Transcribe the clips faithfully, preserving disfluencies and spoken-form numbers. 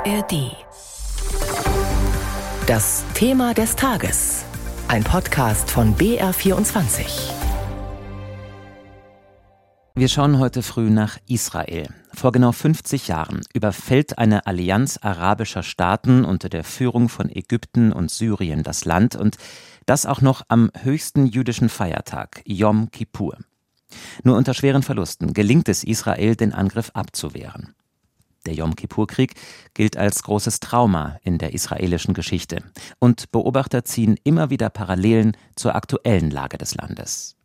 A R D. Das Thema des Tages. Ein Podcast von B R vierundzwanzig. Wir schauen heute früh nach Israel. Vor genau fünfzig Jahren überfällt eine Allianz arabischer Staaten unter der Führung von Ägypten und Syrien das Land, und das auch noch am höchsten jüdischen Feiertag, Jom Kippur. Nur unter schweren Verlusten gelingt es Israel, den Angriff abzuwehren. Der Jom-Kippur-Krieg gilt als großes Trauma in der israelischen Geschichte, und Beobachter ziehen immer wieder Parallelen zur aktuellen Lage des Landes.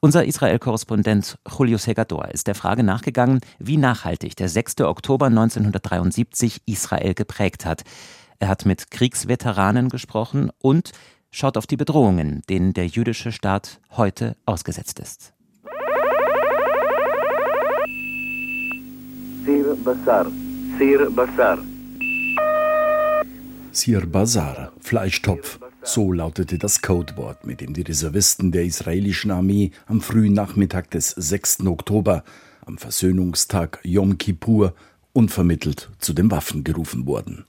Unser Israel-Korrespondent Julio Segador ist der Frage nachgegangen, wie nachhaltig der sechster Oktober neunzehnhundertdreiundsiebzig Israel geprägt hat. Er hat mit Kriegsveteranen gesprochen und schaut auf die Bedrohungen, denen der jüdische Staat heute ausgesetzt ist. Sir Bazar, Sir Bazar. Sir Bazar, Fleischtopf. So lautete das Codewort, mit dem die Reservisten der israelischen Armee am frühen Nachmittag des sechsten Oktober, am Versöhnungstag Jom Kippur, unvermittelt zu den Waffen gerufen wurden.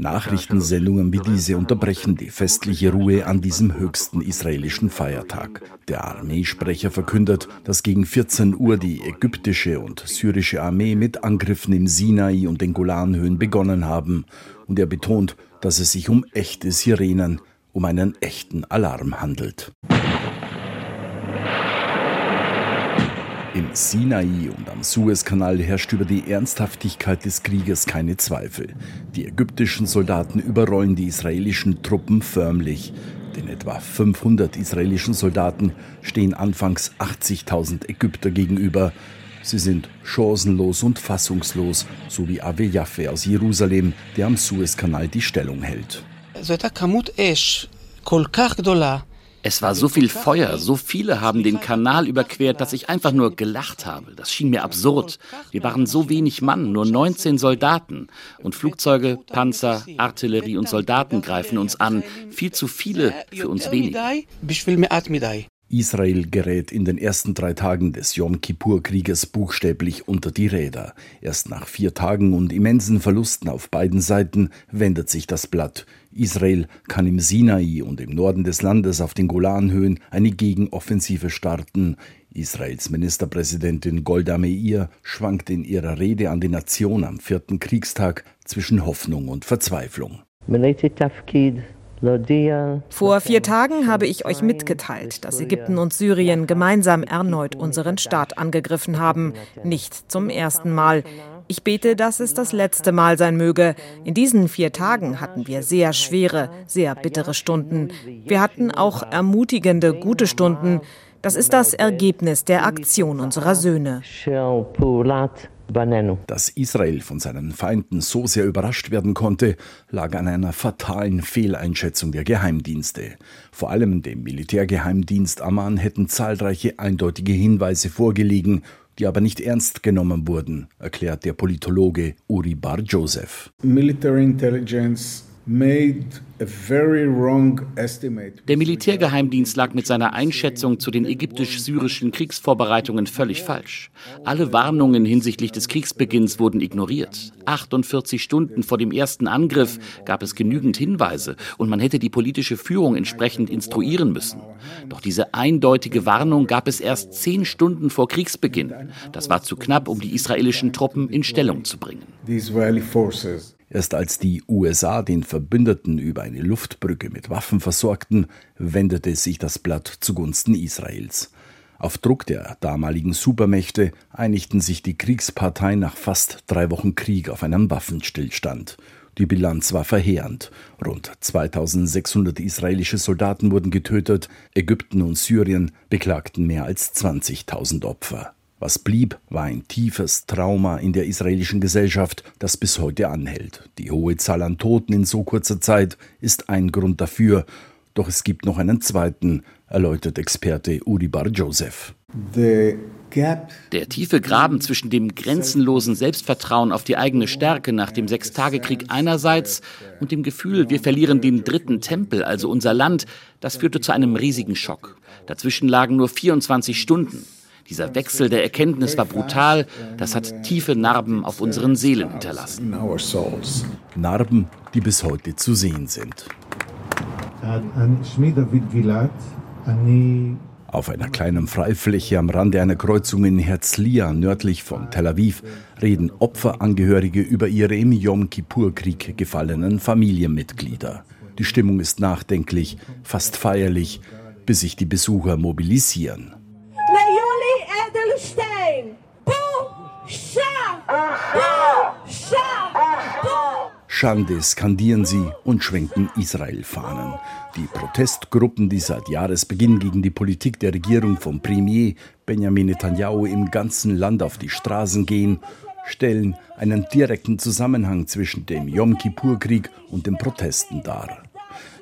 Nachrichtensendungen wie diese unterbrechen die festliche Ruhe an diesem höchsten israelischen Feiertag. Der Armeesprecher verkündet, dass gegen vierzehn Uhr die ägyptische und syrische Armee mit Angriffen im Sinai und den Golanhöhen begonnen haben. Und er betont, dass es sich um echte Sirenen, um einen echten Alarm handelt. Im Sinai und am Suezkanal herrscht über die Ernsthaftigkeit des Krieges keine Zweifel. Die ägyptischen Soldaten überrollen die israelischen Truppen förmlich. Den etwa fünfhundert israelischen Soldaten stehen anfangs achtzigtausend Ägypter gegenüber. Sie sind chancenlos und fassungslos, so wie Ave Jaffe aus Jerusalem, der am Suezkanal die Stellung hält. Es war so viel Feuer, so viele haben den Kanal überquert, dass ich einfach nur gelacht habe. Das schien mir absurd. Wir waren so wenig Mann, nur neunzehn Soldaten. Und Flugzeuge, Panzer, Artillerie und Soldaten greifen uns an. Viel zu viele für uns wenig. Israel gerät in den ersten drei Tagen des Jom-Kippur-Krieges buchstäblich unter die Räder. Erst nach vier Tagen und immensen Verlusten auf beiden Seiten wendet sich das Blatt. Israel kann im Sinai und im Norden des Landes auf den Golanhöhen eine Gegenoffensive starten. Israels Ministerpräsidentin Golda Meir schwankt in ihrer Rede an die Nation am vierten Kriegstag zwischen Hoffnung und Verzweiflung. Vor vier Tagen habe ich euch mitgeteilt, dass Ägypten und Syrien gemeinsam erneut unseren Staat angegriffen haben. Nicht zum ersten Mal. Ich bete, dass es das letzte Mal sein möge. In diesen vier Tagen hatten wir sehr schwere, sehr bittere Stunden. Wir hatten auch ermutigende, gute Stunden. Das ist das Ergebnis der Aktion unserer Söhne. Dass Israel von seinen Feinden so sehr überrascht werden konnte, lag an einer fatalen Fehleinschätzung der Geheimdienste. Vor allem dem Militärgeheimdienst Amman hätten zahlreiche eindeutige Hinweise vorgelegen, die aber nicht ernst genommen wurden, erklärt der Politologe Uri Bar Joseph. Military intelligence made a very wrong estimate. Der Militärgeheimdienst lag mit seiner Einschätzung zu den ägyptisch-syrischen Kriegsvorbereitungen völlig falsch. Alle Warnungen hinsichtlich des Kriegsbeginns wurden ignoriert. achtundvierzig Stunden vor dem ersten Angriff gab es genügend Hinweise, und man hätte die politische Führung entsprechend instruieren müssen. Doch diese eindeutige Warnung gab es erst zehn Stunden vor Kriegsbeginn. Das war zu knapp, um die israelischen Truppen in Stellung zu bringen. Die Israeli forces. Erst als die U S A den Verbündeten über eine Luftbrücke mit Waffen versorgten, wendete sich das Blatt zugunsten Israels. Auf Druck der damaligen Supermächte einigten sich die Kriegsparteien nach fast drei Wochen Krieg auf einen Waffenstillstand. Die Bilanz war verheerend. Rund zweitausendsechshundert israelische Soldaten wurden getötet. Ägypten und Syrien beklagten mehr als zwanzigtausend Opfer. Was blieb, war ein tiefes Trauma in der israelischen Gesellschaft, das bis heute anhält. Die hohe Zahl an Toten in so kurzer Zeit ist ein Grund dafür. Doch es gibt noch einen zweiten, erläutert Experte Uri Bar Joseph. Der tiefe Graben zwischen dem grenzenlosen Selbstvertrauen auf die eigene Stärke nach dem Sechstagekrieg einerseits und dem Gefühl, wir verlieren den dritten Tempel, also unser Land, das führte zu einem riesigen Schock. Dazwischen lagen nur vierundzwanzig Stunden. Dieser Wechsel der Erkenntnis war brutal. Das hat tiefe Narben auf unseren Seelen hinterlassen. Narben, die bis heute zu sehen sind. Auf einer kleinen Freifläche am Rande einer Kreuzung in Herzliya, nördlich von Tel Aviv, reden Opferangehörige über ihre im Jom-Kippur-Krieg gefallenen Familienmitglieder. Die Stimmung ist nachdenklich, fast feierlich, bis sich die Besucher mobilisieren. Schande skandieren sie und schwenken Israel-Fahnen. Die Protestgruppen, die seit Jahresbeginn gegen die Politik der Regierung von Premier Benjamin Netanyahu im ganzen Land auf die Straßen gehen, stellen einen direkten Zusammenhang zwischen dem Jom-Kippur-Krieg und den Protesten dar.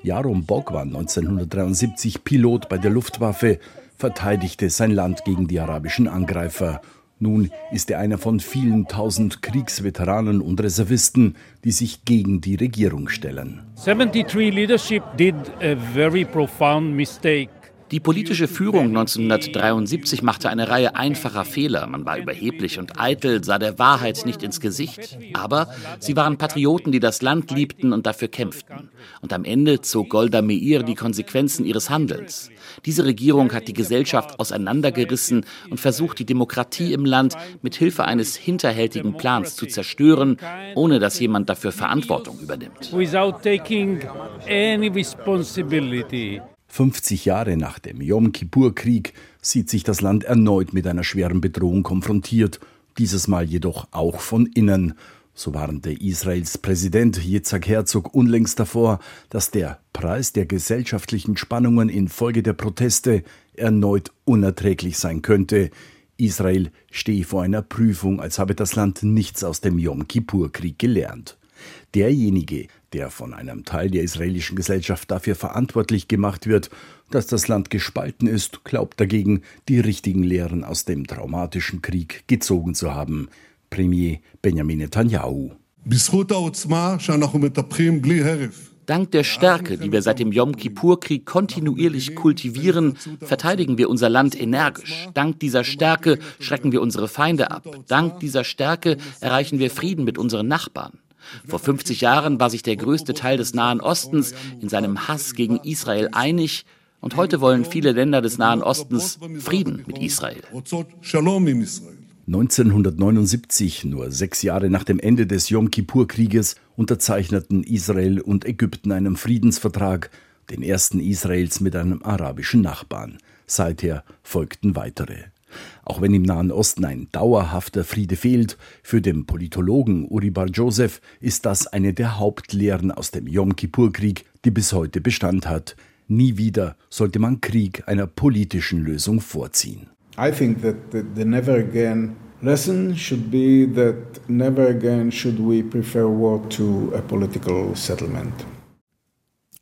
Jarom Bok war neunzehnhundertdreiundsiebzig Pilot bei der Luftwaffe, verteidigte sein Land gegen die arabischen Angreifer. Nun ist er einer von vielen tausend Kriegsveteranen und Reservisten, die sich gegen die Regierung stellen. Die politische Führung neunzehnhundertdreiundsiebzig machte eine Reihe einfacher Fehler. Man war überheblich und eitel, sah der Wahrheit nicht ins Gesicht. Aber sie waren Patrioten, die das Land liebten und dafür kämpften. Und am Ende zog Golda Meir die Konsequenzen ihres Handelns. Diese Regierung hat die Gesellschaft auseinandergerissen und versucht, die Demokratie im Land mit Hilfe eines hinterhältigen Plans zu zerstören, ohne dass jemand dafür Verantwortung übernimmt. fünfzig Jahre nach dem Jom-Kippur-Krieg sieht sich das Land erneut mit einer schweren Bedrohung konfrontiert, dieses Mal jedoch auch von innen. So warnte Israels Präsident Yitzhak Herzog unlängst davor, dass der Preis der gesellschaftlichen Spannungen infolge der Proteste erneut unerträglich sein könnte. Israel stehe vor einer Prüfung, als habe das Land nichts aus dem Jom-Kippur-Krieg gelernt. Derjenige, der von einem Teil der israelischen Gesellschaft dafür verantwortlich gemacht wird, dass das Land gespalten ist, glaubt dagegen, die richtigen Lehren aus dem traumatischen Krieg gezogen zu haben. Premier Benjamin Netanyahu. Dank der Stärke, die wir seit dem Jom-Kippur-Krieg kontinuierlich kultivieren, verteidigen wir unser Land energisch. Dank dieser Stärke schrecken wir unsere Feinde ab. Dank dieser Stärke erreichen wir Frieden mit unseren Nachbarn. Vor fünfzig Jahren war sich der größte Teil des Nahen Ostens in seinem Hass gegen Israel einig, und heute wollen viele Länder des Nahen Ostens Frieden mit Israel. neunzehnhundertneunundsiebzig, nur sechs Jahre nach dem Ende des Jom-Kippur-Krieges, unterzeichneten Israel und Ägypten einen Friedensvertrag, den ersten Israels mit einem arabischen Nachbarn. Seither folgten weitere. Auch wenn im Nahen Osten ein dauerhafter Friede fehlt, für den Politologen Uri Bar Joseph ist das eine der Hauptlehren aus dem Jom-Kippur-Krieg, die bis heute Bestand hat. Nie wieder sollte man Krieg einer politischen Lösung vorziehen. I think that the never again lesson should be that never again should we prefer war to a political settlement.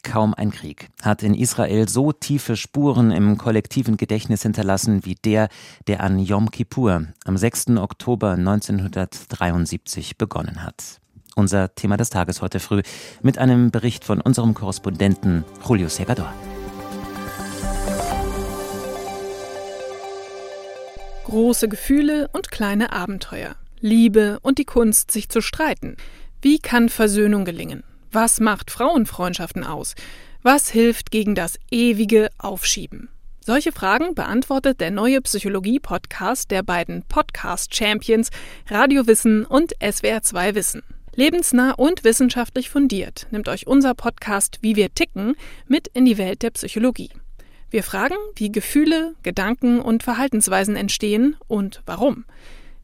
Kaum ein Krieg hat in Israel so tiefe Spuren im kollektiven Gedächtnis hinterlassen wie der, der an Yom Kippur am sechsten Oktober neunzehnhundertdreiundsiebzig begonnen hat. Unser Thema des Tages heute früh mit einem Bericht von unserem Korrespondenten Julio Segador. Große Gefühle und kleine Abenteuer, Liebe und die Kunst, sich zu streiten. Wie kann Versöhnung gelingen? Was macht Frauenfreundschaften aus? Was hilft gegen das ewige Aufschieben? Solche Fragen beantwortet der neue Psychologie-Podcast der beiden Podcast-Champions Radio Wissen und S W R zwei Wissen. Lebensnah und wissenschaftlich fundiert nimmt euch unser Podcast Wie wir ticken mit in die Welt der Psychologie. Wir fragen, wie Gefühle, Gedanken und Verhaltensweisen entstehen und warum.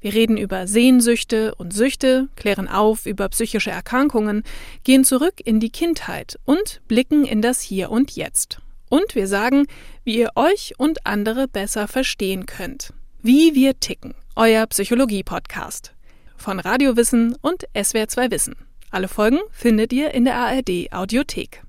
Wir reden über Sehnsüchte und Süchte, klären auf über psychische Erkrankungen, gehen zurück in die Kindheit und blicken in das Hier und Jetzt. Und wir sagen, wie ihr euch und andere besser verstehen könnt. Wie wir ticken, euer Psychologie-Podcast. Von Radio Wissen und S W R zwei Wissen. Alle Folgen findet ihr in der A R D Audiothek.